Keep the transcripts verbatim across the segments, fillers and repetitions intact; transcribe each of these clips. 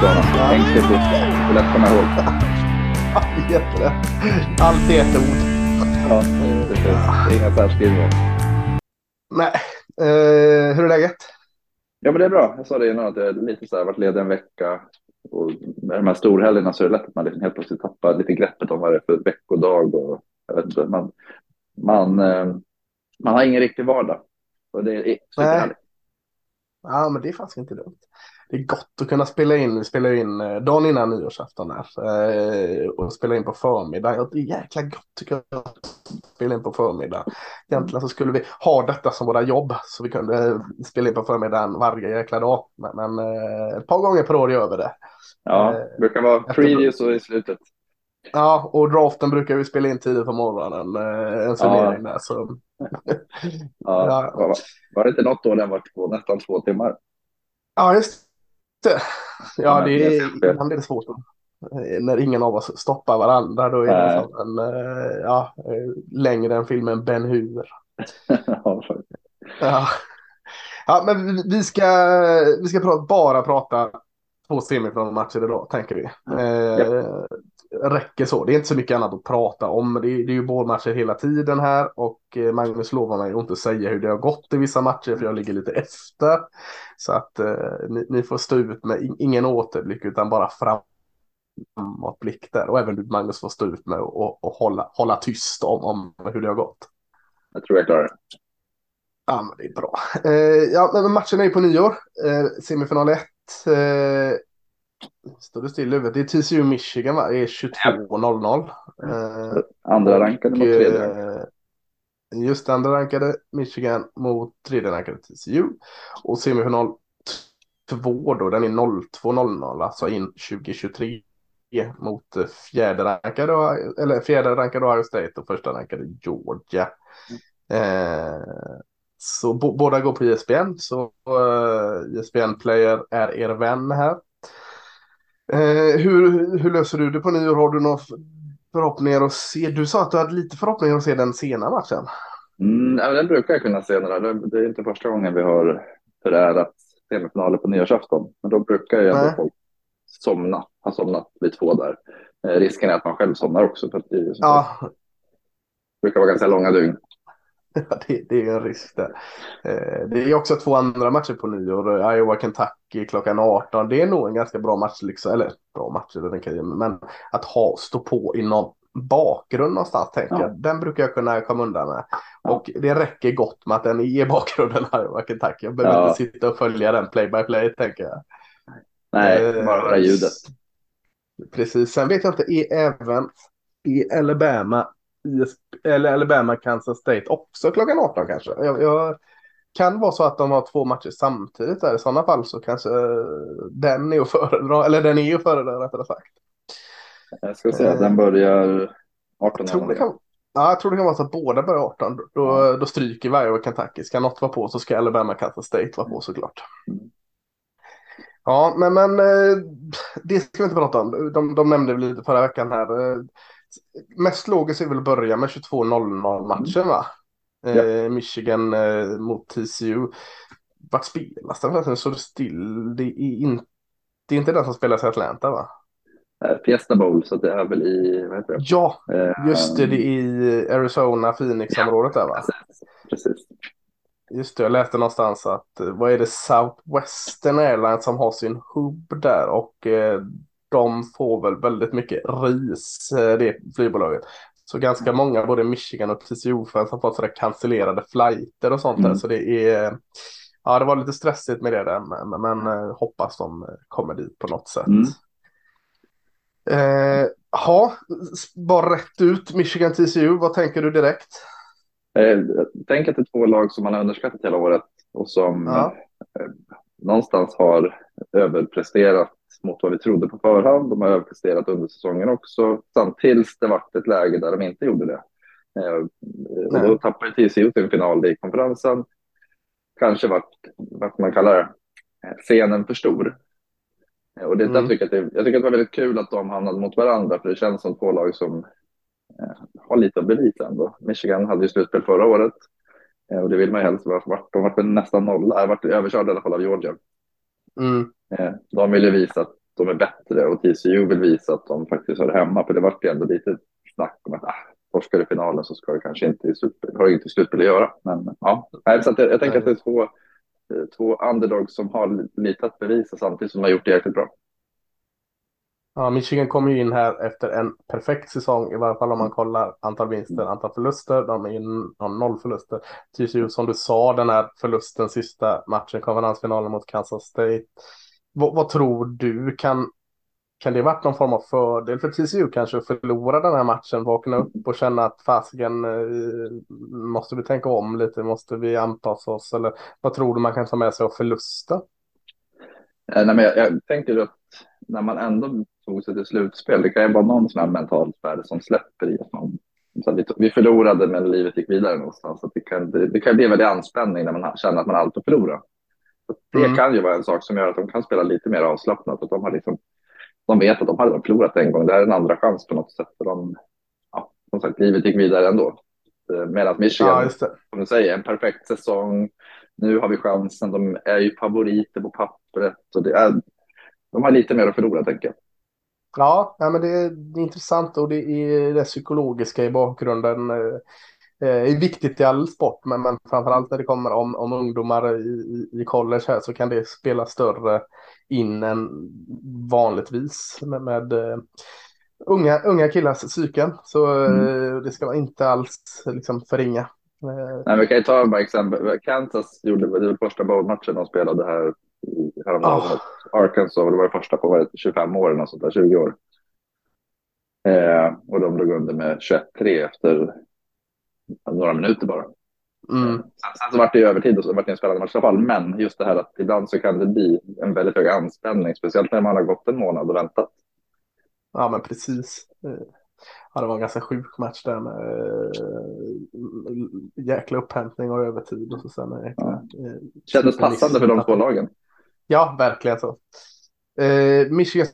till honom. Tänk dig på det. Lätt komma ihåg. Jättelätt. Allt är ett ord. Ja, det är inga färdstillmål. Nej. Eh, hur är läget? Ja, men det är bra. Jag sa det innan att jag lite så här, varit ledig en vecka. Och med de här storhelgerna så är det lätt att man liksom helt plötsligt tappar lite greppet om vad det är för veckodag. Och, jag vet inte, man, man, man har ingen riktig vardag. Och det är superhärligt. Ja, men det är faktiskt inte dumt. Det är gott att kunna spela in, spela in dagen innan nyårsafton här. Och spela in på förmiddag. Det är jäkla gott tycker jag att spela in på förmiddag. Egentligen så skulle vi ha detta som våra jobb. Så vi kunde spela in på förmiddagen varje jäkla dag. Men, men ett par gånger per år gör vi det. Ja, det brukar vara previews och i slutet. Ja, och draften brukar vi spela in tidigt på morgonen. En summering ja. Där, så... ja. Ja. Var det inte något då den var på nästan två timmar? Ja, just det. Ja, det är, det är svårt. När ingen av oss stoppar varandra, då är det äh. som en, ja, längre än filmen Ben Hur. ja, ja. ja, men vi ska, vi ska prata, bara prata två timmar från matchen idag, tänker vi. Mm. Eh, räcker så. Det är inte så mycket annat att prata om. Det är, det är ju bollmatcher hela tiden här och Magnus lovar mig att inte säga hur det har gått i vissa matcher för jag ligger lite efter. Så att eh, ni, ni får stå ut med in, ingen återblick utan bara framåtblick där. Och även Magnus får stå ut med och, och hålla, hålla tyst om, om hur det har gått. Jag tror jag klarar det. Ja, men det är bra. Eh, ja, men matchen är ju på nyår. Eh, semifinal ett. Eh, Står det still över? Det är T C U Michigan va? Det är tjugotvå noll noll. Eh, andra rankade mot tredje rankade. Just andra rankade Michigan mot tredje rankade T C U. Och semifinal två då, den är noll två noll noll. Alltså in tjugo tjugotre mot fjärde rankade, eller fjärde rankade Ohio State och första rankade Georgia. Eh, så bo- båda går på E S P N. Så uh, E S P N player är er vän här. Eh, hur, hur löser du det på nyår? Har du några förhoppningar att se? Du sa att du hade lite förhoppningar att se den sena matchen. Mm, ja, den brukar jag kunna se. Det är inte första gången vi har förärat semifinaler på nyårsafton. Men då brukar jag ändå folk somna. Har somnat vid två där. Eh, risken är att man själv somnar också. För att det, ja. Det brukar vara ganska långa dygn. Ja, det, det är en risk där. Eh, det är också två andra matcher på nyår. Iowa Kentucky klockan arton. Det är nog en ganska bra match liksom, eller bra match det tänker jag, men att ha stå på i någon bakgrund någonstans tänker ja. jag. Den brukar jag kunna komma undan med. Ja. Och det räcker gott med att den är i bakgrunden Iowa Kentucky. Jag behöver ja. inte sitta och följa den play by play tänker jag. Nej, eh, bara höra ljudet. Precis. Sen vet jag inte i även i Alabama eller Alabama, Kansas State också klockan arton kanske. Jag, jag kan vara så att de har två matcher samtidigt där. I sådana fall så kanske den är att föredra, eller den är ju föredra rättare sagt. Jag ska säga eh, att den börjar arton. Jag tror, det kan, ja, jag tror det kan vara så att båda börjar arton. Då, mm. då stryker varje och Kentucky. Ska något vara på så ska Alabama, Kansas State vara på såklart. Mm. Ja, men, men det ska vi inte prata om. De, de nämnde väl lite förra veckan här. Mest logiskt är väl att börja med tjugotvå noll noll matchen va? Ja. Eh, Michigan eh, mot T C U. Vart spelas den? Så det still. Det är, in... det är inte den som spelas i Atlanta va? Fiesta Bowl, så det är väl i vad heter det? Ja, just det, det är i Arizona, Phoenix-området där va? Precis. Just det, jag läste någonstans att vad är det Southwestern Airlines som har sin hubb där och eh, de får väl väldigt mycket ris, det flygbolaget. Så ganska många, både Michigan och T C U-fans har fått sådär cancellerade flighter och sånt där. Mm. Så det är, ja det var lite stressigt med det där. Men, men hoppas de kommer dit på något sätt. Mm. Eh, ja, bara rätt ut Michigan-T C U, vad tänker du direkt? Eh, tänk att det är två lag som man har underskattat hela året. Och som ja. eh, någonstans har överpresterat mot vad vi trodde på förhand. De har överpresterat under säsongen också. Samt tills det var ett läge där de inte gjorde det. Och då tappade T C U till en final i konferensen. Kanske vart, vad man kallar det, scenen för stor. Och det, mm. jag, tycker att det, jag tycker att det var väldigt kul att de hamnade mot varandra. För det känns som två lag som eh, har lite av bevis ändå. Michigan hade ju slutspel förra året. Eh, och det vill man ju helst. De vart nästan noll. De vart överkörda i alla fall av Georgia. Mm. De ville visa att de är bättre, och T C U vill visa att de faktiskt har hemma, för det var ju ändå lite snack om att ah, torskar i finalen så ska det kanske inte super, har inte slutspel att göra, men ja, så att jag, jag tänker att det är två, två underdogs som har lite att bevisa samtidigt som de har gjort det jäkligt bra. Ja, Michigan kommer ju in här efter en perfekt säsong, i varje fall om man kollar antal vinster, antal förluster. De är in, har noll förluster. T C U, som du sa, den här förlusten sista matchen, konferensfinalen mot Kansas State. V- vad tror du? Kan, kan det ha varit någon form av fördel för T C U kanske att förlora den här matchen, vakna upp och känna att fasiken, måste vi tänka om lite, måste vi anpassa oss? Eller vad tror du man kan ta med sig av förlusten? Nej, men jag, jag tänker att när man ändå tog sig till slutspel, det kan ju vara någon sån här mental spärr som släpper i att man, så att vi, vi förlorade men livet gick vidare någonstans, så det kan, det, det kan bli väldigt anspänning när man känner att man alltid förlorar. Så det mm. kan ju vara en sak som gör att de kan spela lite mer avslappnat, att de har liksom, de vet att de hade förlorat en gång, det är en andra chans på något sätt, för de, ja, som sagt, livet gick vidare ändå. Medan Michigan, ja, som du säger, en perfekt säsong, nu har vi chansen, de är ju favoriter på pappret, och det är, de har lite mer att förlora, tänker jag. Ja, men det är, det är intressant, och det är det psykologiska i bakgrunden eh, är viktigt i all sport, men, men framförallt när det kommer om, om ungdomar i, i college här, så kan det spela större in än vanligtvis med, med eh, unga, unga killars psyken, så mm. eh, det ska man inte alls liksom förringa. Eh. Nej, vi kan ju ta bara exempel. Kansas gjorde den första bowlmatchen de spelade här häromdagen mot oh. Arkansas, och det var det första på var det tjugofem år eller sånt där, tjugo år. Eh, och de drog under med tjugoett tre efter några minuter bara. Mm. Eh, sen så var det ju övertid och så var det en spännande match i alla fall, men just det här att ibland så kan det bli en väldigt hög anspänning, speciellt när man har gått en månad och väntat. Ja, men precis. Ja, det var en ganska sjuk match där med jäkla upphämtning och övertid. Och så sen jäkla, ja. Kändes passande för de två lagen. Ja, verkligen så. Eh, Michigan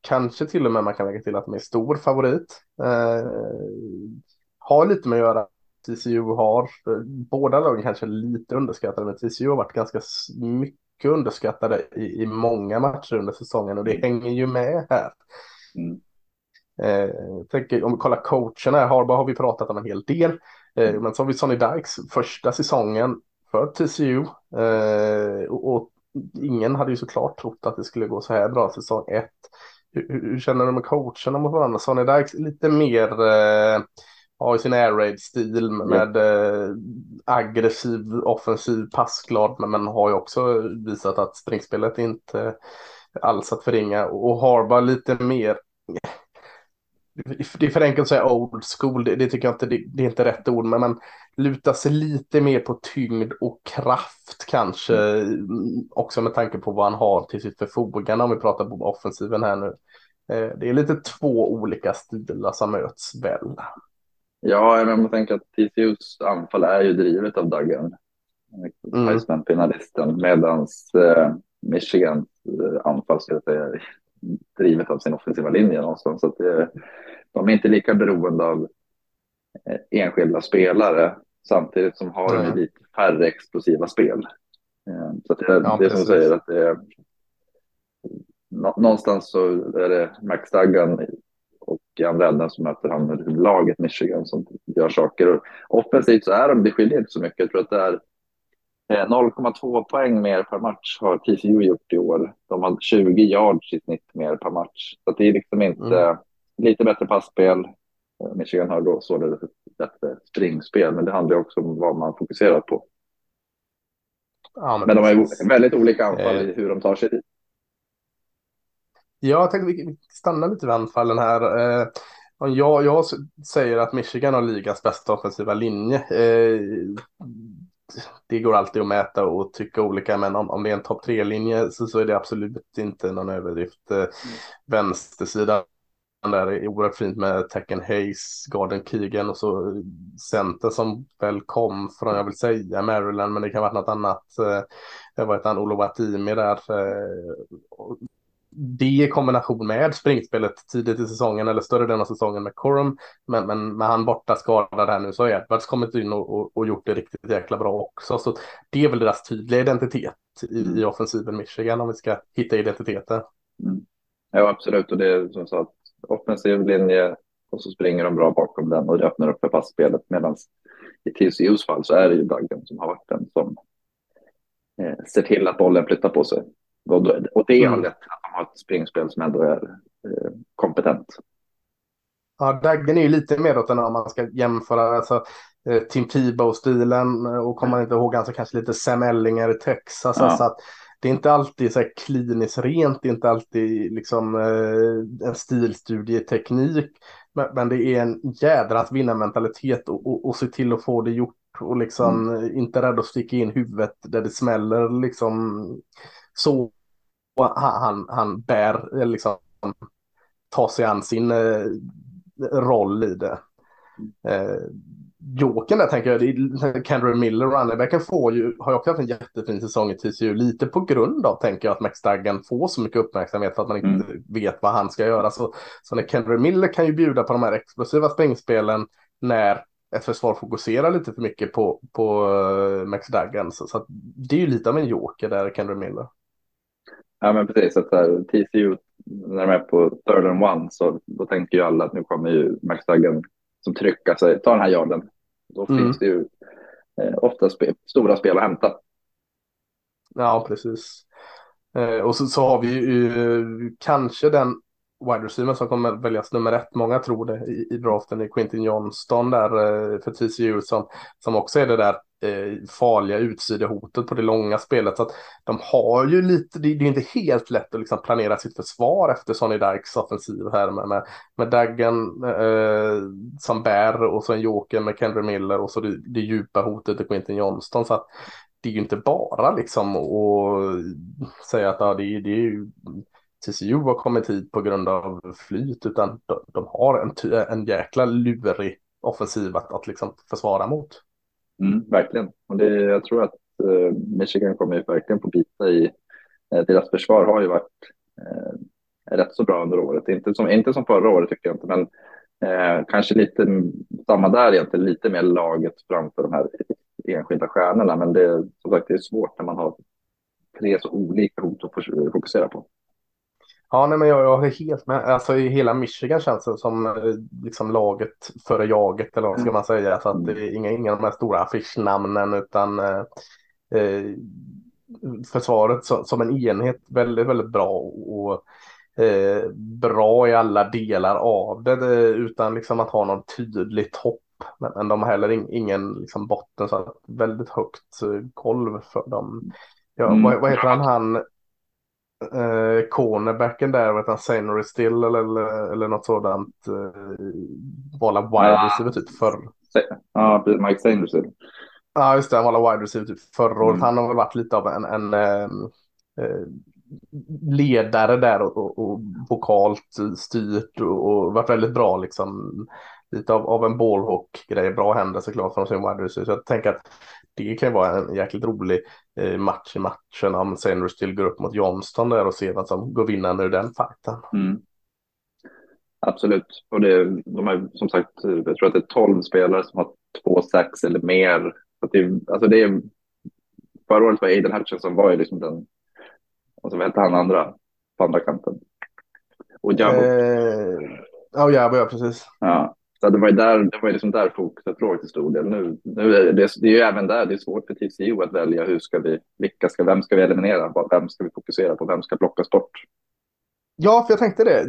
kanske till och med man kan lägga till att de är stor favorit. Eh, har lite med att göra. T C U har, båda lagen kanske lite underskattade, men T C U har varit ganska mycket underskattade i, i många matcher under säsongen, och det hänger ju med här. Mm. Eh, tänker, om vi kollar coacherna, Harbaugh har vi pratat om en hel del, eh, men så har vi Sonny Dykes första säsongen för T C U, eh, och, och ingen hade ju såklart trott att det skulle gå så här bra säsong ett. Hur, hur känner du med coacherna mot varandra? Sonny Dykes lite mer eh, har sin air raid-stil med mm. eh, aggressiv, offensiv, passglad, men, men har ju också visat att springspelet inte alls att förringa, och Harbaugh lite mer, det är för enkelt att säga old school, det, det tycker jag inte, det, det är inte rätt ord, men man lutar sig lite mer på tyngd och kraft kanske, mm. också med tanke på vad han har till sitt förfogande, om vi pratar på offensiven här nu. Det är lite två olika stilar som möts väl. Ja, men man tänker att T C U:s anfall är ju drivet av Duggan, mm. Heisman-finalisten, medans eh, Michigan anfall skulle jag säga drivet av sin offensiva linje någonstans, så att det, de är inte lika beroende av enskilda spelare, samtidigt som har de mm. lite färre explosiva spel, så att det, ja, det som säger att det är, någonstans så är det Max Duggan och Jan Redden som möter han med laget Michigan som gör saker, och offensivt så är de, det skiljer inte så mycket, jag tror att det är noll komma två poäng mer per match har T C U gjort i år. De har tjugo yards i snitt mer per match. Så det är liksom inte mm. lite bättre passspel. Michigan har då således ett bättre springspel, men det handlar också om vad man fokuserar på. Ja, men, men de har väldigt olika anfall i hur de tar sig dit. Ja, jag tänkte vi stannar lite vid anfallen här. Jag, jag säger att Michigan har ligans bästa offensiva linje. Det går alltid att mäta och tycka olika, men om, om det är en topp tre-linje så, så är det absolut inte någon överdrift. Mm. Vänstersidan där är oerhört fint med Tekken Hayes, Gadden Keegan, och så center som väl kom från, jag vill säga Maryland, men det kan vara något annat. Det var ett annat Olav Atien där. Det i kombination med springspelet tidigt i säsongen, eller större delen av säsongen med Corum, men, men med han borta skadad här nu, så har Edwards kommit in och, och, och gjort det riktigt jäkla bra också, så det är väl deras tydliga identitet i, i offensiven Michigan om vi ska hitta identiteten. Mm. Ja, absolut. Och det är som sagt offensiv linje och så springer de bra bakom den och det öppnar upp för passspelet. Medan i T C U:s fall så är det ju Duggan som har varit den som eh, ser till att bollen flyttar på sig. Och, då, och det är lätt att de har ett springspel som ändå är eh, kompetent. Ja, Duggan är ju lite mer åt den om man ska jämföra alltså, eh, Tim Tebow-stilen och kommer man inte ihåg alltså, kanske lite Sam Ellinger i Texas. Ja. Alltså, att det är inte alltid så här kliniskt rent, det är inte alltid liksom, eh, en stilstudieteknik, men, men det är en jädra att vinna mentalitet och, och, och se till att få det gjort och liksom, mm. inte rädd att sticka in huvudet där det smäller. Liksom, så han, han, han bär, liksom, tar sig an sin eh, roll i det. Eh, Joken där tänker jag, Kendre Miller, runnerbacken, får ju, har ju också haft en jättefin säsong i T C U, lite på grund av, tänker jag, att Max Duggan får så mycket uppmärksamhet för att man inte mm. vet vad han ska göra. Så, så när Kendre Miller kan ju bjuda på de här explosiva springspelen när ett försvar fokuserar lite för mycket på, på uh, Max Duggan. Så, så att det är ju lite av en joker där, Kendre Miller. Ja, men precis. Att här, T C U, när de är på third and one, så då tänker ju alla att nu kommer ju Max Duggan som trycker sig, ta den här yarden. Då mm. finns det ju eh, ofta sp- stora spel att hämta. Ja, precis. Eh, och så, så har vi ju eh, kanske den wide receiver som kommer väljas nummer ett. Många tror det i, i draften är Quentin Johnston där eh, för T C U som, som också är det där eh, farliga utsidehotet på det långa spelet. Så att de har ju lite, det, det är inte helt lätt att liksom planera sitt försvar efter Sonny Dykes offensiv här med, med, med Duggan eh, som bär och så en joker med Kendre Miller och så det, det djupa hotet till Quentin Johnston. Så att det är ju inte bara liksom att säga att ja, det, det är ju T C U har kommit hit på grund av flyt, utan de, de har en, en jäkla lurig offensiv att, att liksom försvara mot. Mm, verkligen. Och det, jag tror att eh, Michigan kommer ju verkligen på bita i eh, deras försvar har ju varit eh, rätt så bra under året. Inte som, inte som förra året tycker jag inte, men eh, kanske lite samma där egentligen, lite mer laget framför de här enskilda stjärnorna. Men det, som sagt, det är svårt när man har tre så olika hot att fokusera på. Ja, nej, men jag, jag är helt med. Alltså i hela Michigan känns det som liksom laget före jaget eller vad ska man säga, så att det är inga, inga av de här stora affischnamnen utan eh, försvaret så, som en enhet väldigt, väldigt bra och eh, bra i alla delar av det utan liksom att ha någon tydlig topp, men, men de har heller in, ingen liksom botten, så att väldigt högt golv för dem. Ja, mm. vad, vad heter han? han Eh, cornerbacken där, vet han, Sainary Still eller, eller, eller något sådant vala eh, wide receiver typ förr. Ja, Mike Sainary Still. Ja, just det, han vala wide receiver typ förra året. Mm. Han har väl varit lite av en, en eh, ledare där och, och, och vokalt styrt och, och varit väldigt bra liksom. Lite av, av en ballhawk-grej, bra händer såklart från sin wide receiver. Så jag tänker att det kan vara en jäkligt rolig eh, match i matchen om Sainers till går upp mot Johnston där och ser vad som går vinnande ur den fighten. Mm. Absolut. Och det, de är som sagt, jag tror att det är tolv spelare som har två sacks eller mer. Att det, alltså det är, förra året var Aidan Hutchinson var ju liksom den, och så vet han andra på andra kanten. Och Jabbo. Eh, ja, Jabbo, ja, precis. Ja. Så det var ju där, det var liksom där fokuset låg till stor del. Nu, nu är det, det är ju även där det är svårt för T C U att välja hur ska vi, vilka ska, vem ska vi eliminera, vem ska vi fokusera på, vem ska blockas bort. Ja, för jag tänkte det.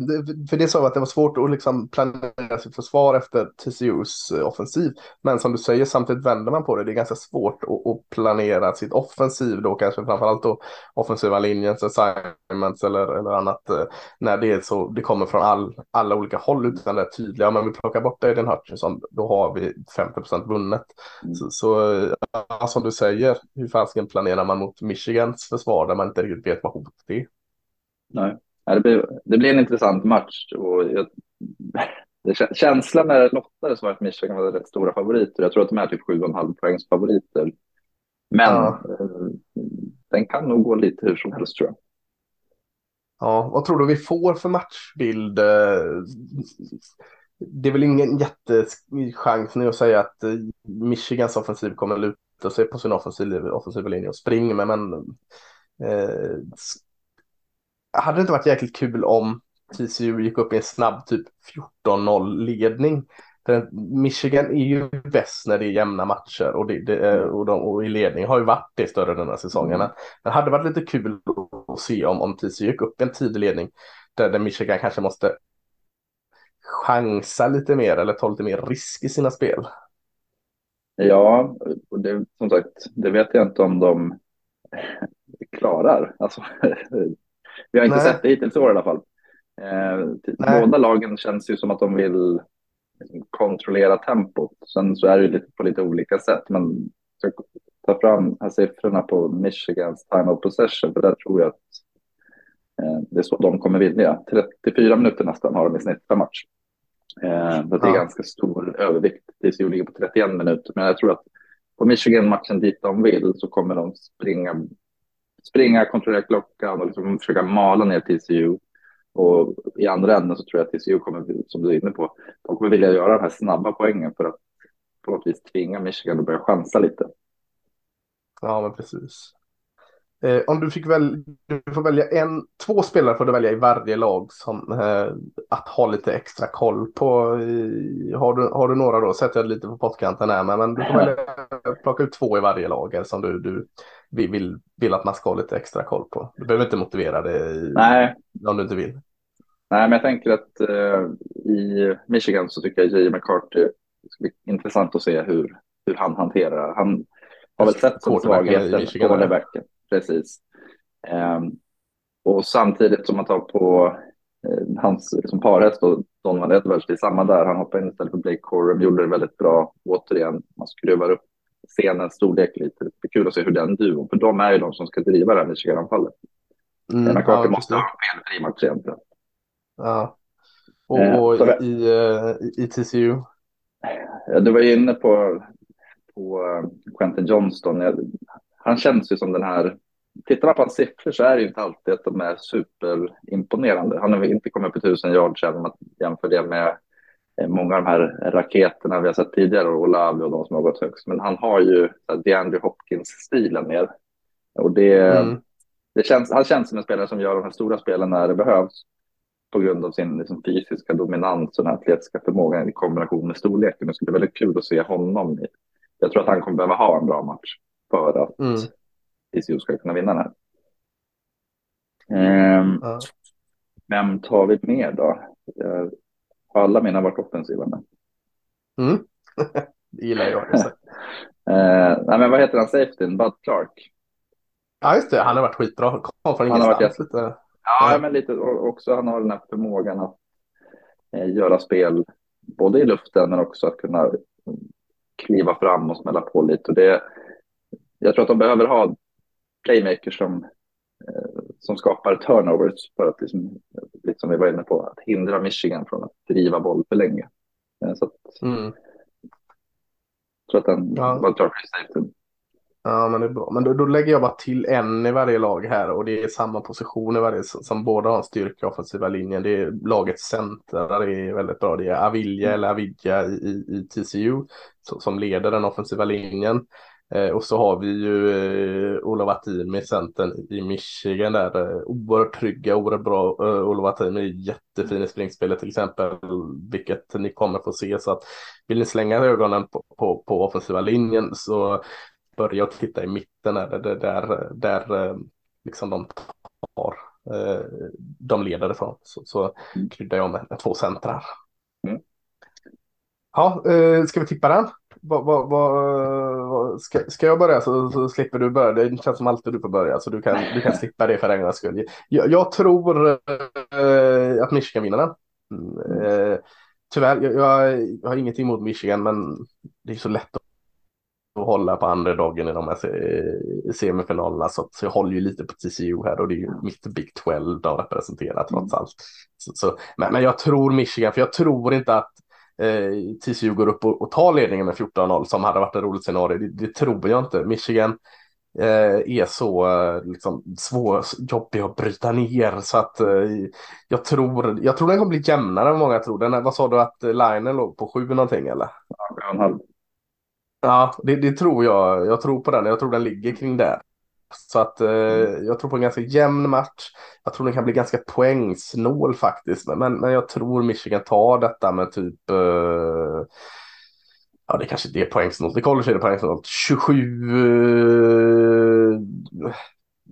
För det sa att det var svårt att liksom planera sitt försvar efter T C U:s offensiv. Men som du säger, samtidigt vänder man på det. Det är ganska svårt att, att planera sitt offensiv då, kanske framförallt då offensiva linjens assignments eller, eller annat. När det är så, det kommer från all, alla olika håll utan det är tydliga. Ja, men vi plockar bort Aidan Hutchinson, då har vi femtio procent vunnet. Mm. Så, så ja, som du säger, hur fasken planerar man mot Michigans försvar där man inte riktigt vet vad hot det är? Nej. Det blir, det blir en intressant match och jag, det, känslan när det lottades var att Michigan var rätt stora favoriter. Jag tror att de är typ sju komma fem poängs favoriter. Men ja, den kan nog gå lite hur som helst, tror jag. Ja, vad tror du vi får för matchbild? Det är väl ingen jättechans nu att säga att Michigans offensiv kommer luta sig på sin offensiv, offensiv linje och springa, men Eh, hade det inte varit jäkligt kul om T C U gick upp i en snabb typ fjorton noll-ledning? Michigan är ju bäst när det är jämna matcher och, det, det, och, de, och i ledning har ju varit det större den här säsongen. Men det hade varit lite kul att se om, om T C U gick upp i en tidig ledning där, där Michigan kanske måste chansa lite mer eller ta lite mer risk i sina spel. Ja, och det, som sagt, det vet jag inte om de klarar. Alltså, vi har inte Nej. sett det hittills i år i alla fall. Eh, båda lagen känns ju som att de vill kontrollera tempot. Sen så är det ju lite på lite olika sätt. Men jag tar fram här siffrorna på Michigans time of possession, för där tror jag att eh, det är så de kommer vilja. trettiofyra minuter nästan har de i snitt per match. Eh, det är ja. ganska stor övervikt. T C U ligger på trettioen minuter. Men jag tror att på Michigan-matchen dit de vill så kommer de springa, springa kontrollera klockan och liksom försöka mala ner T C U. Och i andra änden så tror jag att T C U kommer, som du är inne på, de kommer vilja göra den här snabba poängen för att på något vis tvinga Michigan att börja chansa lite. Ja, men precis. Eh, om du fick väl, du får välja en, två spelare får du välja i varje lag som eh, att ha lite extra koll på. I, har, du, har du några då? Sätter jag lite på pottkanten här, men du får välja plocka ut två i varje lag som du, du vill, vill att man ska ha lite extra koll på. Du behöver inte motivera det i, Nej. om du inte vill. Nej, men jag tänker att eh, i Michigan så tycker jag J. McCarthy, det ska bli intressant att se hur, hur han hanterar. Han har väl sett som svaghet på den verken. Precis. Um, och samtidigt som man tar på eh, hans liksom parhäst och Donovan Edwards, det är samma där. Han hoppar in istället för Blake Corum, gjorde det väldigt bra. Återigen, man skruvar upp scenens storlek lite. Det är kul att se hur den duon, för de är ju de som ska driva det här Michigan-anfallet. Mm, den här ja, måste ha en felfri match egentligen. Ja. Och, eh, och i, i, i, i T C U? Ja, du var ju inne på, på Quentin Johnston. Jag, Han känns ju som den här, tittar man på hans siffror så är det ju inte alltid att de är superimponerande. Han har inte kommit på tusen yards även om man jämför det med många av de här raketerna vi har sett tidigare och Olav och de som har gått högst. Men han har ju DeAndre Hopkins-stilen mer. Och det, mm. det känns, han känns som en spelare som gör de här stora spelen när det behövs på grund av sin liksom, fysiska dominans och den atletiska förmågan i kombination med storleken. Det skulle bli väldigt kul att se honom. Jag tror att han kommer behöva ha en bra match för att mm. T C U ska kunna vinna den här. Ehm, ja. Vem tar vi med då? Jag, alla mina har varit offensiva. Mm. Det gillar jag också. ehm, nej, men vad heter han? Safety, Bud Clark. Ja, just det. Han har varit skitbra. Kom från han har varit lite. Ja, ja, men lite också. Han har den här förmågan att eh, göra spel både i luften men också att kunna kliva fram och smälla på lite. Och det Jag tror att de behöver ha playmakers som, eh, som skapar turnovers för att, liksom, liksom vi var inne på, att hindra Michigan från att driva boll för länge. Eh, så att, mm. Jag tror att den ja. var klar för safety. Ja, men det är bra. Men då, då lägger jag bara till en i varje lag här och det är samma position i varje som båda har en styrka i offensiva linjen. Det är lagets center, det är väldigt bra. Det är Avigia eller Avigia i, i, i T C U så, som leder den offensiva linjen. Eh, och så har vi ju eh, Olav Atien med centern i Michigan där. Eh, oerhört trygga, oerhört bra. Eh, Olav Atien är jättefin i springspelet till exempel, vilket ni kommer få se. Så att vill ni slänga ögonen på, på, på offensiva linjen så börja och titta i mitten där, där, där, där liksom de tar eh, de ledare från. Så, så kryddar jag med två centrar. Mm. Ja, eh, ska vi tippa den? Va, va, va, ska, ska jag börja så, så slipper du börja. Det känns som alltid du får börja så du kan, du kan slippa det för en gångs skull. Jag, jag tror eh, att Michigan vinner den. Eh, tyvärr, jag, jag, jag har ingenting emot Michigan men det är så lätt att hålla på andra dagen i de här semifinalerna så, så jag håller ju lite på T C U här och det är ju mitt Big tolv de representerar trots allt. Så, så, men, men jag tror Michigan för jag tror inte att Eh, T C U går upp och, och tar ledningen med fjorton noll som hade varit ett roligt scenario. Det, det tror jag inte. Michigan eh, är så eh, liksom, svår, jobbig att bryta ner så att eh, jag tror jag tror den kommer bli jämnare än många tror. Den, vad sa du att Liner låg på sju någonting eller? Ja, det, det tror jag. Jag tror på den. Jag tror den ligger kring där. Så att eh, jag tror på en ganska jämn match. Jag tror den kan bli ganska poängsnål faktiskt. Men, men jag tror Michigan tar detta med typ... Eh, ja, det kanske det är poängsnål. Det kollar sig det poängsnål. tjugosju,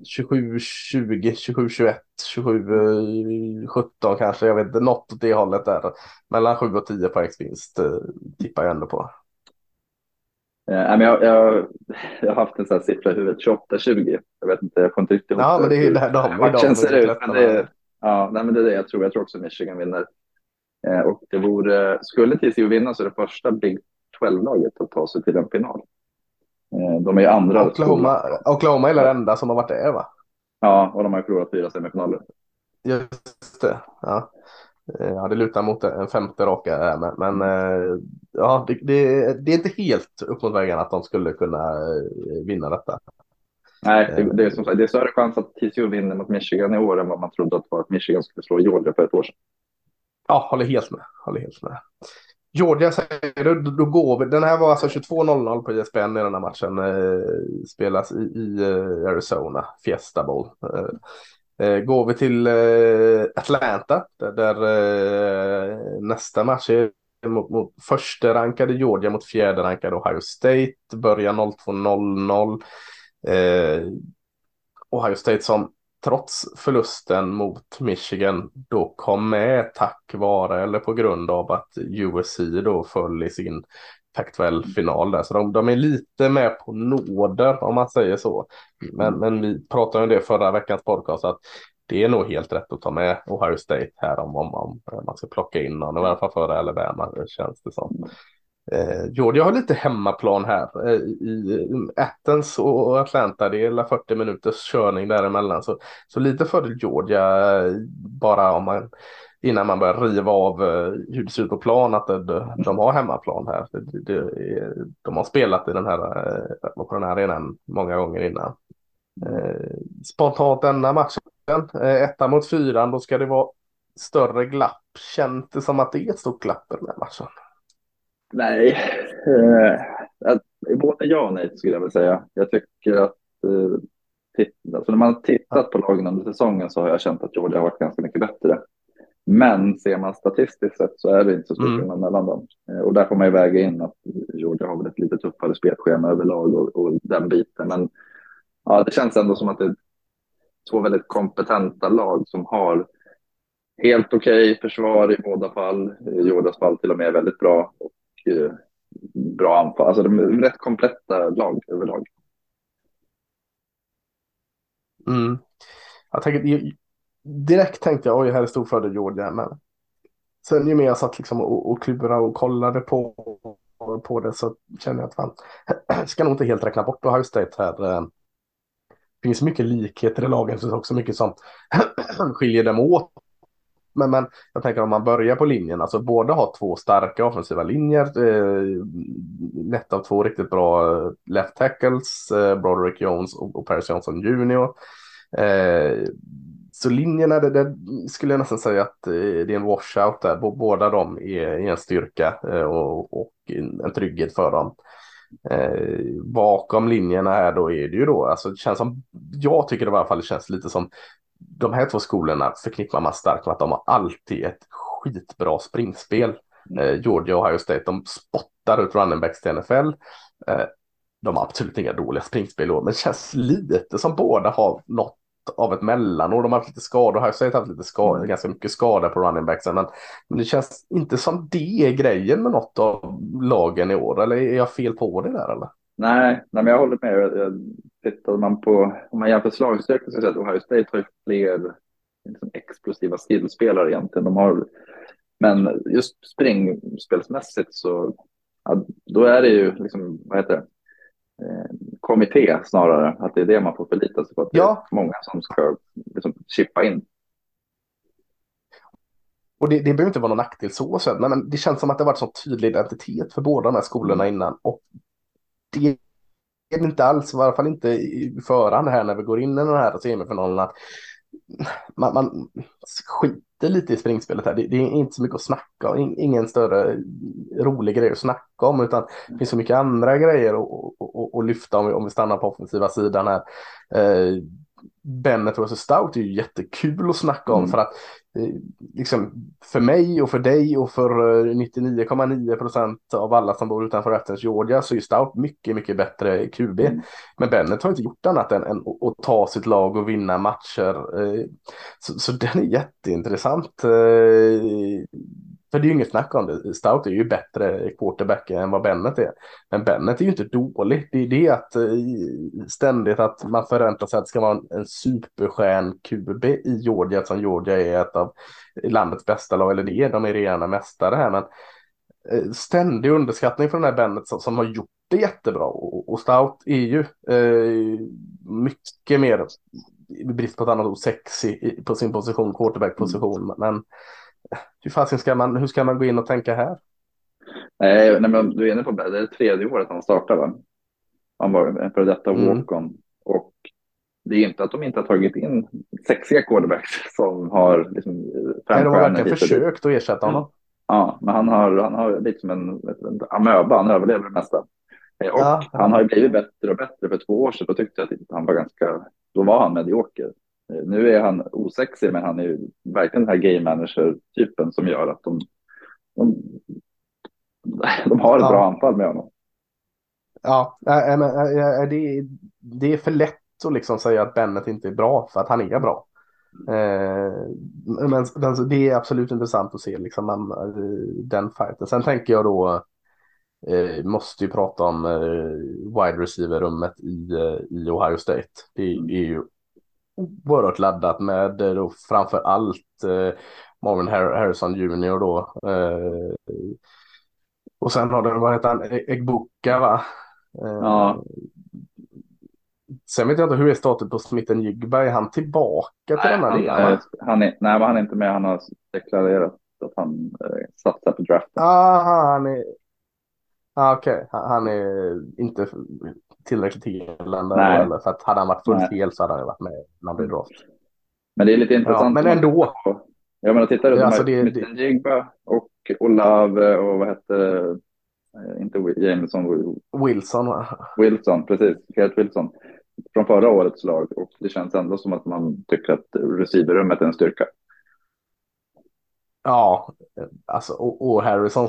tjugosju, tjugo, tjugosju, tjugoett, tjugosju, sjutton kanske. Jag vet inte, något åt det hållet där. Mellan sju och tio poängsvinst eh, tippar jag ändå på. Jag, jag, jag har haft en sån här siffra i huvudet, tjugoåtta tjugo. Jag vet inte, jag får inte riktigt ihop det. Ja, men det är matchen ser ut, men det är, ja, nej, men det är det jag tror. Jag tror också Michigan vinner. Eh, och det vore, skulle T C U vinna så är det första Big tolv-laget att ta sig till en final. Eh, de är ju andra. Oklahoma, Oklahoma är det enda som har varit där, va? Ja, och de har förlorat fyra semifinaler. Just det, ja. Ja, det lutar mot en femte raka, men, men ja, det, det, det är inte helt upp mot vägen att de skulle kunna vinna detta. Nej, det, det, är, som sagt, det är större chans att T C U vinner mot Michigan i år än vad man trodde att, var att Michigan skulle slå Georgia för ett år sedan. Ja, håller helt med. Håller helt med. Georgia säger du, då går vi. Den här var alltså tjugotvå noll noll på E S P N när den här matchen eh, spelas i, i Arizona, Fiesta Bowl. Eh, Går vi till Atlanta där, där nästa match är mot, mot första rankade Georgia mot fjärde rankade Ohio State. Börjar noll två noll noll. Eh, Ohio State som trots förlusten mot Michigan då kom med tack vare eller på grund av att U S C då föll i sin Pac tolv-final där. Så de, de är lite med på nåder om man säger så. Men, men vi pratade om det förra veckans podcast att det är nog helt rätt att ta med Ohio State här om, om, om man ska plocka in någon. I alla fall före Alabama känns det som. Eh, Georgia har lite hemmaplan här. Eh, i Athens och Atlanta det är fyrtio minuters körning däremellan. Så, så lite fördel Georgia bara om man... innan man börjar riva av hur det ser ut på plan att de har hemmaplan här. De har spelat i den här, på den här arenan många gånger innan. Spontant denna matchen, etta mot fyran, då ska det vara större glapp. Känns det som att det är ett stort glapp i den här matchen? Nej, både ja och nej skulle jag vilja säga. Jag tycker att alltså när man har tittat på lagen under säsongen så har jag känt att Georgia har varit ganska mycket bättre. Men ser man statistiskt sett så är det inte så stor skillnad mm. mellan dem. Och där får man ju väga in att Georgia har väl ett lite tuffare spelschema överlag och, och den biten. Men ja, det känns ändå som att det är två väldigt kompetenta lag som har helt okej okay försvar i båda fall. Georgias fall till och med är väldigt bra och eh, bra anfall. Alltså de är rätt kompletta lag överlag. Mm. Jag tänker... direkt tänkte jag, oj, här är stor fördel Georgia, men sen ju mer jag satt liksom och, och klura och kollade på, på det så känner jag att man ska nog inte helt räkna bort Ohio State här. Det finns mycket likheter i lagen, så också mycket som skiljer dem åt. Men, men jag tänker om man börjar på linjen, alltså båda har två starka offensiva linjer, eh, nett av två riktigt bra left tackles, eh, Broderick Jones och, och Paris Johnson junior Eh, Så linjerna, det, det skulle jag nästan säga att det är en washout där. Båda de är, är en styrka och, och en trygghet för dem. Eh, bakom linjerna här då är det ju då, alltså det känns som, jag tycker det i alla fall känns lite som de här två skolorna förknippar man starkt med att de har alltid ett skitbra springspel. Eh, Georgia och Ohio State, de spottar ut running backs till N F L. Eh, de har absolut inga dåliga springspel då, men det känns lite som båda har något av ett mellanår. De har haft lite skador. Har jag haft lite skador, ganska mycket skada på running backsen, men, men det känns inte som det är grejen med något av lagen i år. Eller är jag fel på det där eller? Nej, nej men jag håller med. Jag, jag, tittar man på, om man jämför slagstyrkan så att Ohio State har ju fler liksom, explosiva skillspelare egentligen. De har, men just springspelsmässigt så ja, då är det ju liksom, vad heter det? Kommitté snarare, att det är det man får förlita sig på, att ja. Det är många som ska liksom, chippa in. Och det, det behöver inte vara någon nackdel så, så men, men det känns som att det har varit en sån tydlig identitet för båda de här skolorna innan, och det är inte alls, i alla fall inte i förhand här när vi går in i den här semifinalen, att man, man skiter lite i springspelet här. Det, det är inte så mycket att snacka, ingen större rolig grej att snacka om, utan det finns så mycket andra grejer att lyfta om vi, om vi stannar på offensiva sidan här. Eh, Bennett versus Stout är ju jättekul att snacka om, mm. för att eh, liksom, för mig och för dig och för nittionio komma nio procent av alla som bor utanför Athens, Georgia, så är Stout mycket, mycket bättre Q B. Mm. Men Bennett har inte gjort annat än, än att ta sitt lag och vinna matcher. Eh, så, så den är jätteintressant. Eh, För det är ju inget snack om det. Stout är ju bättre quarterback än vad Bennett är. Men Bennett är ju inte dålig. Det är det att ständigt att man förväntar sig att det ska vara en superstjärn Q B i Georgia, som Georgia är ett av landets bästa lag, eller det är, de är rena mästare här. Men ständig underskattning från den här Bennett som, som har gjort det jättebra. Och, och Stout är ju eh, mycket mer, brist på ett annat ord, sexy på sin position, quarterback-position. Mm. Men hur fan ska man, hur ska man gå in och tänka här? Nej, nej men du är inne på det, det är tredje året han startar, va? Han var för detta walk-on. Mm. Och det är inte att de inte har tagit in sexiga quarterbacks som har liksom framstjärnor. Nej, de har verkligen försökt att ersätta honom. Mm. Ja, men han har, han har liksom en amöba, han överlever det mesta. Och ja, ja. Han har ju blivit bättre och bättre. För två år sedan och tyckte jag att han var ganska, då var han medioker. Nu är han osexig, men han är ju verkligen den här game manager-typen som gör att de, de, de har ett ja. bra anfall med honom. Ja, äh, men, äh, det, det är för lätt att liksom säga att Bennett inte är bra, för att han är bra. Eh, men alltså, det är absolut intressant att se liksom, man, den fighten. Sen tänker jag då, eh, måste ju prata om eh, wide receiver-rummet i, eh, i Ohio State. Det mm. är ju oerhört laddat med då framför allt eh, Marvin Harrison junior då. Eh, och sen har den, vad heter han? Egbuka, va? Eh, ja. Sen vet jag inte hur är status på Smith and Jigba. Är han tillbaka till nej, den här ligan? Nej, men han är inte med. Han har deklarerat att han eh, satsar på draften. Aha, han är... Ah, okej, okay. han, han är inte tillräckligt helande, för att hade han varit fullt fel så hade han varit med när han blev draft. Men det är lite intressant. Ja, men ändå. Man, jag menar, tittar du på Mitten Jigba och Olav och vad hette, inte Jameson, Wilson. Va? Wilson, precis. Helt Wilson. Från förra årets lag, och det känns ändå som att man tycker att receiverrummet är en styrka. Ja, alltså, och, och Harrison.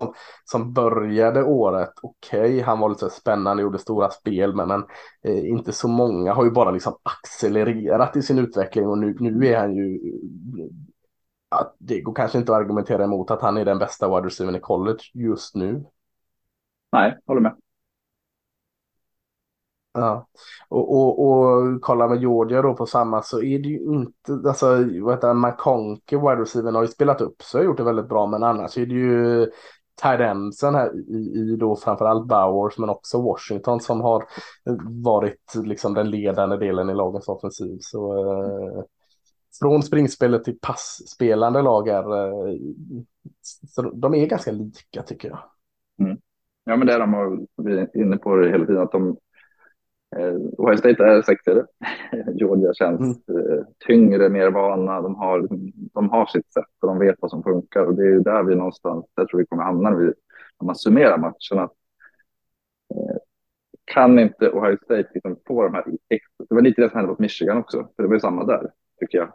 Som, som började året okej, okay, han var lite spännande, gjorde stora spel, men, men eh, inte så många, har ju bara liksom accelererat i sin utveckling, och nu, nu är han ju ja, det går kanske inte att argumentera emot att han är den bästa wide receiver i college just nu. Nej, håller med. Ja, och, och, och kolla med Georgia då på samma, så är det ju inte, alltså vad heter han, McConkey, wide receiver, har ju spelat upp så har gjort det väldigt bra, men annars är det ju tight endsen här i, i då framförallt Bowers, men också Washington, som har varit liksom den ledande delen i lagens offensiv. Så eh, från springspelet till passspelande lagar, eh, så de är ganska lika, tycker jag. Mm. Ja, men det de har varit inne på det hela tiden, att de Ohio State är sexigare. Georgia känns mm. tyngre, mer vana. De har, de har sitt sätt och de vet vad som funkar. Och det är där vi någonstans, jag tror vi kommer hamna när, vi, när man summerar matcherna. Kan inte Ohio State liksom få de här extra... Det var lite det som hände mot Michigan också. För det var ju samma där, tycker jag.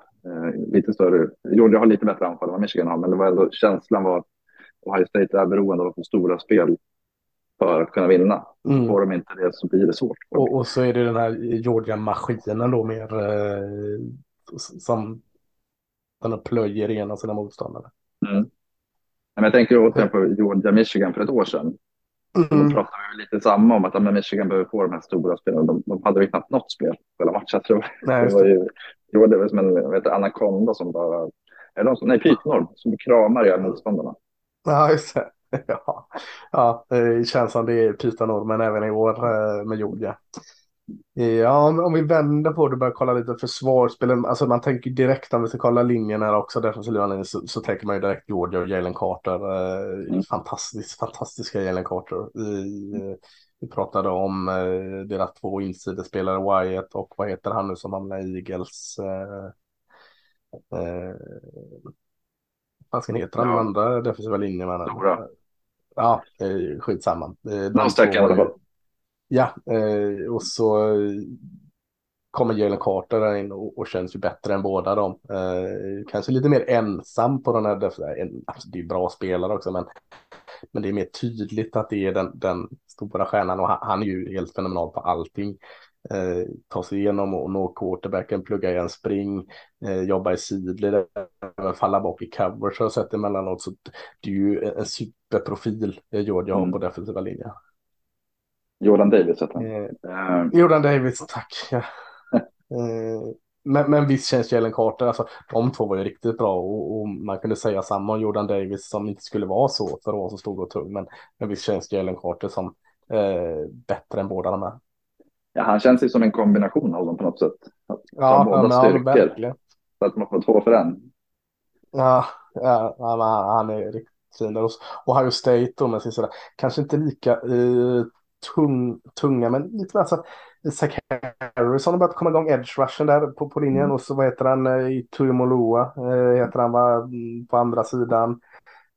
Lite större. Georgia har lite bättre anfall än vad Michigan har. Men det var ändå, känslan var att Ohio State är beroende av att få stora spel för att kunna vinna. Mm. Får de inte det så blir det svårt. Och, och så är det den här Georgia-maskinen då mer eh, som den plöjer igenom sina motståndare. Mm. Men jag tänker återigen på Georgia-Michigan för ett år sedan. Mm. Då pratade vi lite samma om att men Michigan behöver få de här stora spelarna. De, de hade ju knappt något spel på hela matchen, tror jag. Nej, det var ju Georgia, det var som en vet, anaconda som bara... Eller de som, nej, pytnorm som kramar i motståndarna. Ja, just det. Ja, ja, det känns som det är pytonormen även i år med Georgia. Ja, om vi vänder på det och börjar kolla lite försvarsspelen. Alltså man tänker direkt, om vi ska kolla linjen här också, därför så, så tänker man ju direkt Georgia och Jalen Carter. Mm. Fantastisk, fantastiska Jalen Carter. Vi, vi pratade om deras två insidespelare, Wyatt och vad heter han nu som hamnar i Eagles... Eh, eh, Vad ska ni heta? Den andra defensiva linjen. Ja, skitsamma. De stack i alla fall. Ja, och så kommer Jalen Carter in och, och känns ju bättre än båda dem. Eh, kanske lite mer ensam på den här, alltså det är ju bra spelare också, men, men det är mer tydligt att det är den, den stora stjärnan, och han, han är ju helt fenomenal på allting. Eh, ta sig igenom och nå quarterbacken, plugga igen spring, eh, jobba i sidled, falla bak i cover så sett emellanåt, så det är ju en superprofil Georgia har på defensiva linjen. Jordan Davis heter han. Eh, um. Jordan Davis, tack. Ja. eh, men, men visst känns Jalen Carter, alltså, de två var ju riktigt bra, och, och man kunde säga samma om Jordan Davis, som inte skulle vara så för att vara så stor och tung, men, men visst känns Jalen Carter som eh, bättre än båda de här. Ja, han känns ju som en kombination av dem på något sätt. Att, ja, som båda men, styrker. Ja, så att man får två för en. Ja, ja han är riktigt fin. Och Ohio State då, men sådär, kanske inte lika eh, Tung, tunga, men lite väl så att Zach Harrison har börjat komma igång, edge rushen där på, på linjen, mm. och så vad heter han i Tuimoloau eh, heter han va, på andra sidan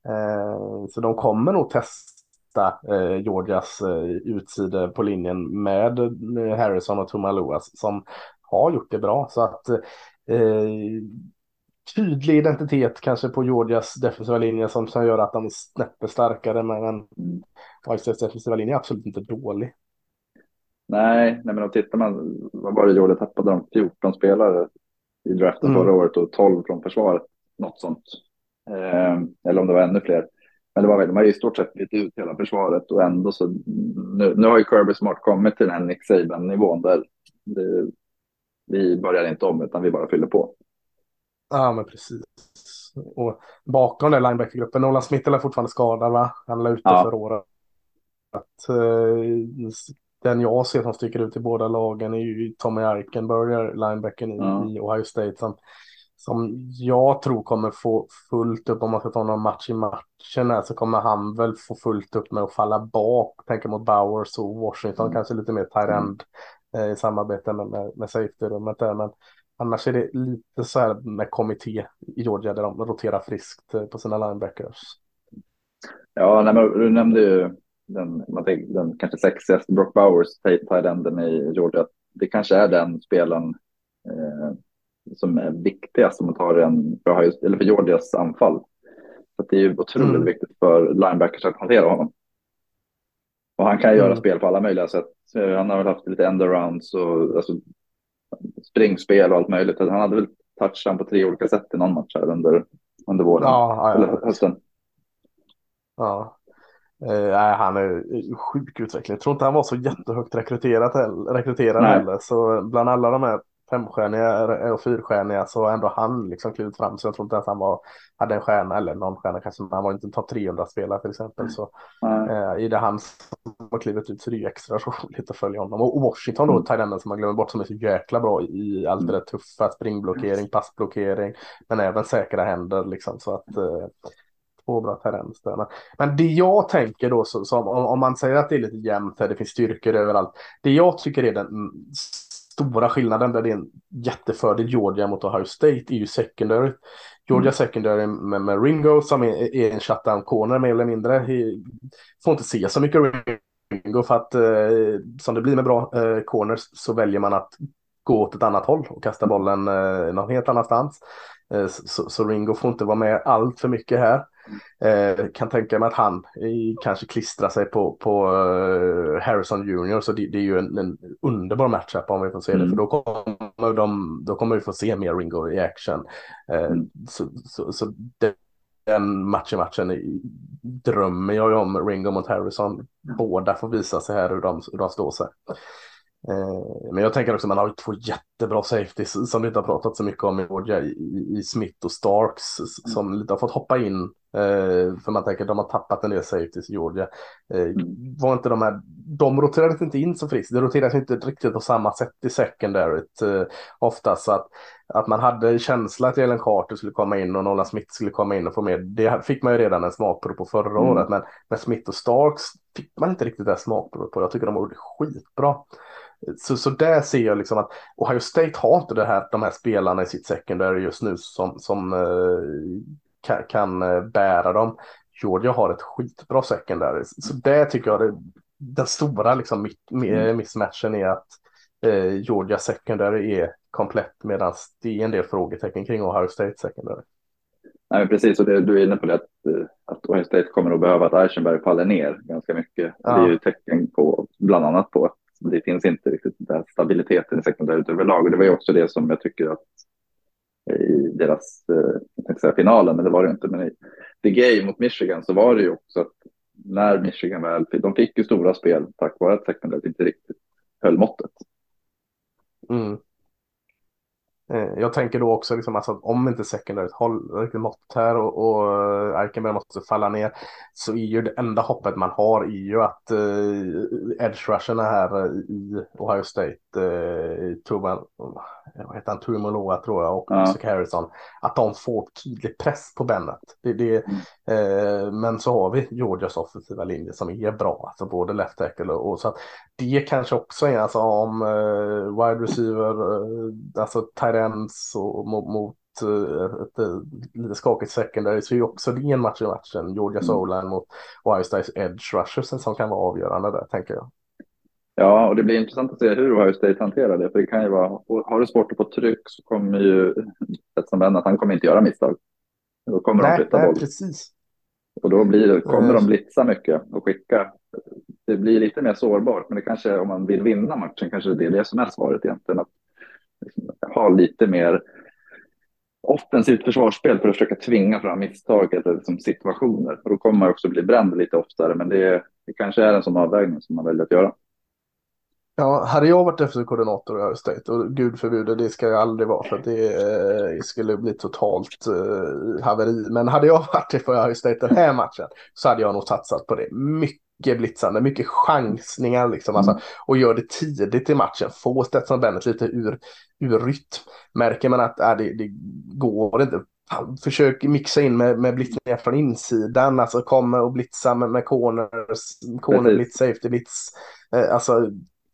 eh, så de kommer nog testa eh, Georgias eh, utsida på linjen med eh, Harrison och Tuimoloau som har gjort det bra, så att eh, tydlig identitet kanske på Georgias defensiva linje som, som gör att de är snäppet starkare, men Georgias defensiva linje är absolut inte dålig. Nej, nej men om tittar man vad var det Georgia tappade, de fjorton spelare i draften mm. förra året och tolv från försvaret, något sånt. Eh, eller om det var ännu fler. Men det var väl, de har ju i stort sett lite ut hela försvaret, och ändå så nu, nu har ju Kirby Smart kommit till den här Nick Saban-nivån där det, vi börjar inte om utan vi bara fyller på. Ja, men precis. Och bakom den linebackergruppen, Nolan Smith är fortfarande skadad va? Han lade ute ja. för året. Att, eh, den jag ser som sticker ut i båda lagen är ju Tommy Eichenberger, linebacken ja. i Ohio State, som, som jag tror kommer få fullt upp om man ska ta någon match i matchen här, så kommer han väl få fullt upp med att falla bak, tänker mot Bowers och Washington, mm. kanske lite mer tight end mm. eh, i samarbete med, med, med safety-rummet där, men annars är det lite så här med kommitté i Georgia där de roterar friskt på sina linebackers. Ja, nej, men du nämnde ju den, den kanske sexigaste Brock Bowers, tight enden i Georgia. Det kanske är den spelaren eh, som är viktigast om att ta den för, eller för Georgias anfall. Så det är ju otroligt mm. viktigt för linebackers att hantera honom. Och han kan mm. göra spel på alla möjliga sätt. Han har väl haft lite end-arounds och alltså, springspel och allt möjligt. Han hade väl touchan på tre olika sätt i någon match här under, under våren. Ja, ja, ja. Eller hösten. Ja. Eh, han är sjuk utveckling. Jag tror inte han var så jättehögt rekryterad heller. Rekryterad heller. Så bland alla de här femstjärniga och fyrstjärniga så ändå han liksom klivit fram. Så jag tror inte att han var, hade en stjärna eller någon stjärna kanske. Han var inte en topp trehundra-spelare till exempel. Så eh, i det han som har klivit ut så är det ju extra roligt att följa honom. Och Washington då, mm. Thailand som man glömmer bort, som är så jäkla bra i allt det där tuffa, springblockering, passblockering, men även säkra händer liksom. Så att eh, två bra terrens där. Men det jag tänker då, så, så om, om man säger att det är lite jämnt här, det finns styrkor överallt. Det jag tycker är den mm, stora skillnaden där det är en jättefördel Georgia mot Ohio State är ju secondary. Georgia mm. secondary med, med Ringo som är, är en shutdown corner mer eller mindre. He, får inte se så mycket Ringo för att eh, som det blir med bra eh, corners så väljer man att gå åt ett annat håll och kasta bollen eh, någon helt annanstans. Eh, så, så Ringo får inte vara med allt för mycket här. Eh, kan tänka mig att han eh, kanske klistrar sig på, på eh, Harrison junior Så det, det är ju en, en underbar matchup om vi får se mm. det, för då kommer, de, då kommer vi få se mer Ringo i action. Eh, mm. Så, så, så den matchen, matchen drömmer jag ju om, Ringo mot Harrison. Båda får visa sig här hur de, hur de står sig. Eh, men jag tänker också att man har två jättebra safeties som vi inte har pratat så mycket om i Georgia, i, i Smith och Starks, mm. som lite har fått hoppa in eh, för man tänker att de har tappat en del safeties i Georgia. Eh, mm. var inte de här, de roterades inte in så friskt, det roterades inte riktigt på samma sätt i secondary eh, oftast, så att, att man hade känsla att Jalen Carter skulle komma in och Nolan Smith skulle komma in och få med, det fick man ju redan en smakprov på förra mm. året, men, men Smith och Starks fick man inte riktigt det smakprov på. Jag tycker de var skitbra. Så, så där ser jag liksom att Ohio State har inte det här, de här spelarna i sitt secondary just nu som, som eh, kan, kan bära dem. Georgia har ett skitbra secondary. Så det tycker jag, det, den stora liksom, mitt, mm. mismatchen är att eh, Georgia secondary är komplett, medan det är en del frågetecken kring Ohio State secondary. Nej, men precis, och det, du är inne på det att, att Ohio State kommer att behöva att Eichenberg faller ner ganska mycket. Ja. Det är ju tecken på, bland annat på att det finns inte riktigt den stabiliteten i sekundär utöverlag. Och det var ju också det som jag tycker att i deras, jag tänkte säga finalen, men det var det inte, men i The Game mot Michigan så var det ju också att när Michigan väl, de fick ju stora spel tack vare att sekundäret inte riktigt höll måttet. Mm. Jag tänker då också liksom, alltså, att om inte sekundäret håller riktigt mått här och, och Eichenberg måste falla ner, så är ju det enda hoppet man har är ju att eh, edge rusherna här i Ohio State, eh, Tuban, vad heter han, Tuimoloau tror jag, och ja. Zach Harrison, att de får tydlig press på Bennett. Det, det, eh, men så har vi Georgias offensiva linje som är bra, alltså både left tackle och, och så att det kanske också är alltså om eh, wide receiver, eh, alltså tight ends och mot, mot ett lite skakigt secondary, så är ju också det en match i matchen. Georgia Solan mm. mot Ohio States edge rushers som kan vara avgörande där, tänker jag. Ja, och det blir intressant att se hur Ohio State hanterar det, för det kan ju vara, har du svårt att få tryck så kommer ju som Bennett, han kommer inte göra misstag. Då kommer nej, de flytta nej, boll. Precis. Och då blir det, kommer de blitza mycket och skicka. Det blir lite mer sårbart, men det kanske, om man vill vinna matchen, kanske det är det som är svaret egentligen, att ha lite mer offensivt försvarsspel för att försöka tvinga fram misstag eller liksom situationer. Och då kommer man också bli bränd lite oftare, men det, det kanske är en sån avvägning som man väljer att göra. Ja, hade jag varit efter koordinator i Ohio State, och gud förbjuder, det ska jag aldrig vara, för det eh, skulle bli totalt eh, haveri. Men hade jag varit efter Ohio State den här matchen, så hade jag nog satsat på det mycket. Mycket blitzande, mycket chansningar liksom, mm. alltså, och gör det tidigt i matchen, få Stetson Bennett lite ur, ur rytm. Märker man att äh, det, det går inte, försök mixa in med, med blitzningar från insidan, alltså komma och blitza med, med corners, corner blitz, safety blitz, eh, alltså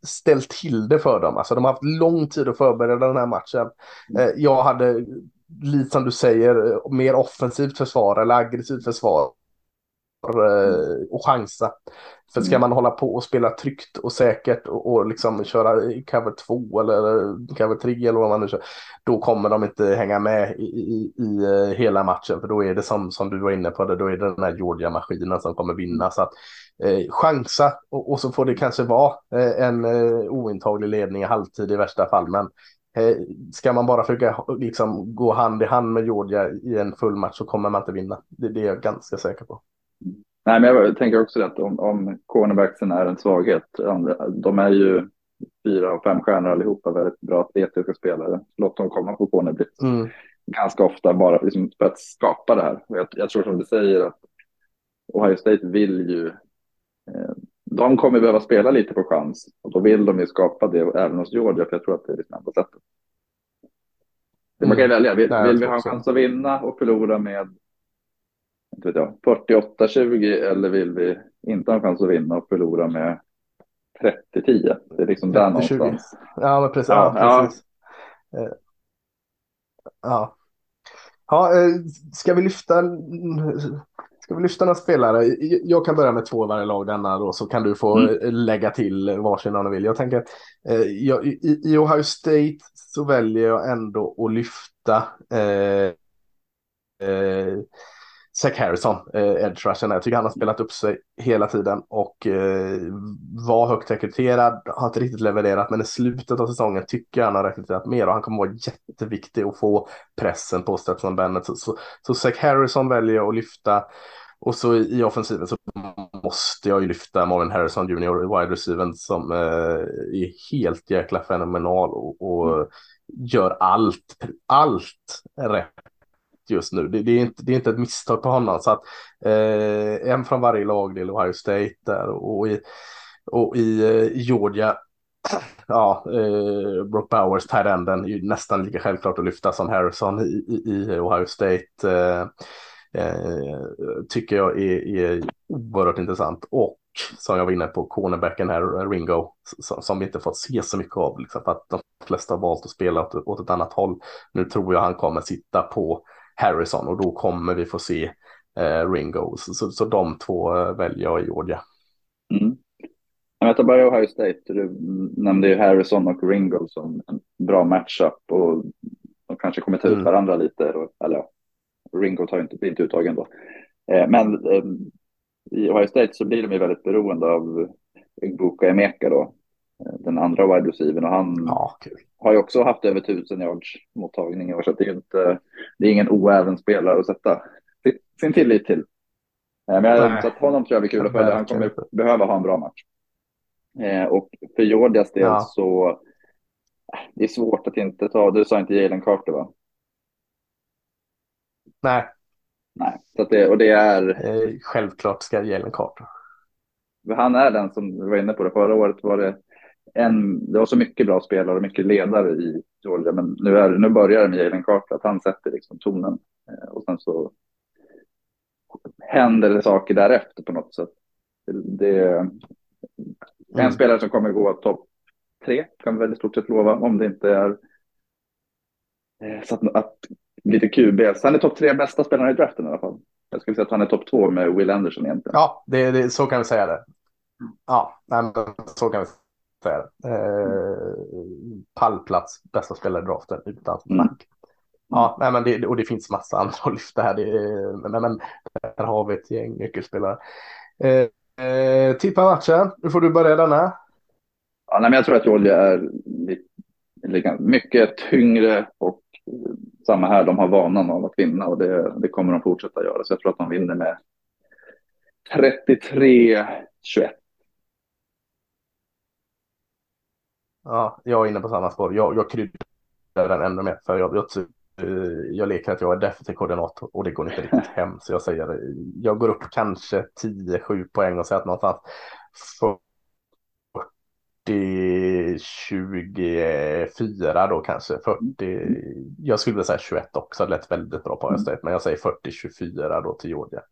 ställ till det för dem, alltså de har haft lång tid att förbereda den här matchen. eh, jag hade, lite som du säger, mer offensivt försvar eller aggressivt försvar och chansa. För ska man hålla på och spela tryggt och säkert och, och liksom köra i cover två eller cover tre eller vad man nu kör, då kommer de inte hänga med i, i, i hela matchen, för då är det som, som du var inne på det, då är det den här Georgia-maskinen som kommer vinna. Så att eh, chansa och, och så får det kanske vara eh, en eh, ointaglig ledning i halvtid i värsta fall, men eh, ska man bara försöka liksom, gå hand i hand med Georgia i en full match, så kommer man inte vinna. Det, det är jag ganska säker på. Nej, men jag tänker också att om, om cornerbacksen är en svaghet, de är ju fyra och fem stjärnor allihopa, väldigt bra atletiska spelare, låt dem komma på cornerblitz mm. ganska ofta bara liksom för att skapa det här. Jag, jag tror som du säger att Ohio State vill ju, eh, de kommer behöva spela lite på chans, och då vill de ju skapa det även hos Georgia, för jag tror att det är det snabba sättet. Mm. Man kan välja, vill, Nej, vill vi ha en chans att vinna och förlora med fyrtioåtta tjugo, eller vill vi inte ha en chans att vinna och förlora med trettio tio? Det är liksom där någonstans. Ja, men precis. Ja, ja, precis. Ja. Ja. Ja, ska vi lyfta ska vi lyfta några spelare? Jag kan börja med två varje lag denna då, så kan du få mm. lägga till varsin om du vill. Jag tänker att jag, i, i Ohio State så väljer jag ändå att lyfta eh, eh, Zach Harrison, eh, edge rushen. Jag tycker han har spelat upp sig hela tiden och eh, var högt rekryterad, har inte riktigt levererat, men i slutet av säsongen tycker jag han har rekryterat mer, och han kommer vara jätteviktig att få pressen på Stetson Bennett. Så, så, så Zach Harrison väljer jag att lyfta, och så i, i offensiven så måste jag ju lyfta Marvin Harrison junior, wide receiver, som eh, är helt jäkla fenomenal och, och mm. gör allt, allt rätt just nu. Det, det, är inte, det är inte ett misstag på honom. Så att eh, en från varje lag i Ohio State där, och i, och i eh, Georgia, ja, eh, Brock Bowers, tight enden, är ju nästan lika självklart att lyfta som Harrison i, i, i Ohio State. Eh, eh, tycker jag är, är oerhört intressant. Och som jag var inne på, cornerbacken här, Ringo, som, som vi inte fått se så mycket av, liksom, för att de flesta har valt att spela åt, åt ett annat håll. Nu tror jag han kommer sitta på Harrison, och då kommer vi få se eh, Ringo. Så, så, så de två eh, väljer jag i Georgia. Mm. Jag tar bara Ohio State. Du nämnde ju Harrison och Ringo som en bra matchup, och de kanske kommer ta ut mm. varandra lite. Eller Ringo tar ju inte, blir inte uttagen då. Eh, men eh, i Ohio State så blir de ju väldigt beroende av Egbuka Emeka då, den andra wide receiver, och han ja, cool. har ju också haft över tusen yards mottagningar, så det är inte, det är ingen oäven spelare att sätta sin tillit till. Men jag satt honom, tror jag blir kul att följa. Han kommer behöva ha en bra match. Och för Georgias del ja. så det är svårt att inte ta. Du sa inte Jalen Carter, va? Nej. Nej. Så att det, och det är självklart ska Jalen Carter. Han är den som var inne på det förra året. Var det, en, det var så mycket bra spelare och mycket ledare i Georgia, men nu, är, nu börjar det med Jalen Carter, att han sätter liksom tonen, och sen så händer det saker därefter på något sätt. Det är en spelare som kommer gå topp tre, kan vi väldigt stort sett lova, om det inte är så att, att lite Q B. Så han är topp tre bästa spelare i draften i alla fall. Jag skulle säga att han är topp två med Will Anderson egentligen. Ja, det, det, så kan vi säga det. Ja, så kan vi säga det. Eh, pallplats, bästa spelare i draften utan snack. Ja, nej, men det, och det finns massa andra att lyfta här. Det, nej, men där har vi ett gäng nyckelspelare. Eh, eh, tippa matchen. Nu får du börja den här. Ja, nej, men jag tror att Georgia är lite, mycket tyngre, och samma här, de har vanan av att vinna, och det, det kommer de fortsätta göra. Så jag tror att de vinner med trettiotre tjugoett. Ja, jag är inne på samma spår. Jag, jag kryddar den ännu mer, för jag, jag, jag leker att jag är defensiv koordinator, och det går inte riktigt hem. Så jag säger, jag går upp kanske tio sju poäng och säger att någonstans fyrtio tjugofyra då kanske. fyrtio, jag skulle vilja säga tjugoett också, det lät väldigt bra på Ohio State, men jag säger fyrtio tjugofyra då till Georgia.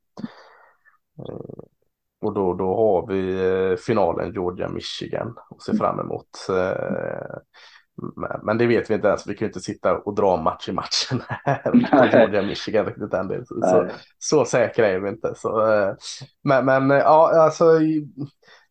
Och då, då har vi finalen Georgia-Michigan och se fram emot. Men det vet vi inte ens, vi kan ju inte sitta och dra match i matchen här. Georgia-Michigan riktigt en del. Så, så säkra är vi inte. Så, men, men ja, alltså...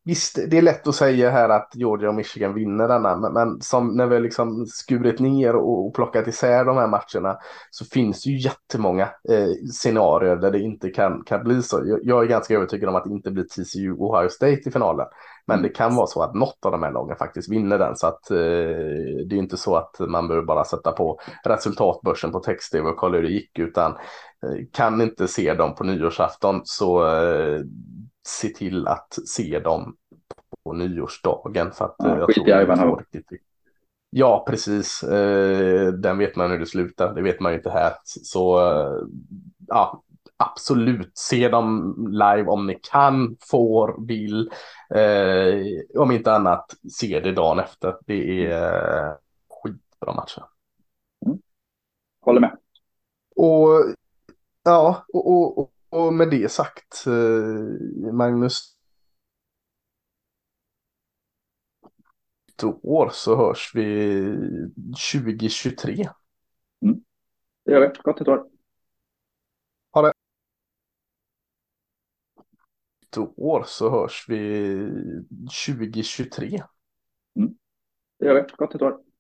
Visst, det är lätt att säga här att Georgia och Michigan vinner denna, men, men som när vi liksom skurit ner och, och plockat isär de här matcherna, så finns det ju jättemånga eh, scenarier där det inte kan, kan bli så. Jag, jag är ganska övertygad om att det inte blir T C U och Ohio State i finalen, men det kan vara så att något av de här lagen faktiskt vinner den, så att eh, det är inte så att man behöver bara sätta på resultatbörsen på text-tv och kolla hur det gick, utan eh, kan inte se dem på nyårsafton, så... Eh, se till att se dem på nyårsdagen, för att ja, jag tror jag det riktigt. Ja, precis. Eh, den vet man hur det slutar. Det vet man ju inte här. Så eh, ja, absolut. Se dem live om ni kan, får, vill. Eh, om inte annat, se det dagen efter. Det är eh, skitbra matcher. Mm. Håller med. Och ja, och, och, och Och med det sagt, Magnus, ett år så hörs vi tjugohundratjugotre. Mm. Det gör vi. Gott ett år. Ha det. Ett år så hörs vi tjugohundratjugotre. Mm. Det gör vi. Gott ett år.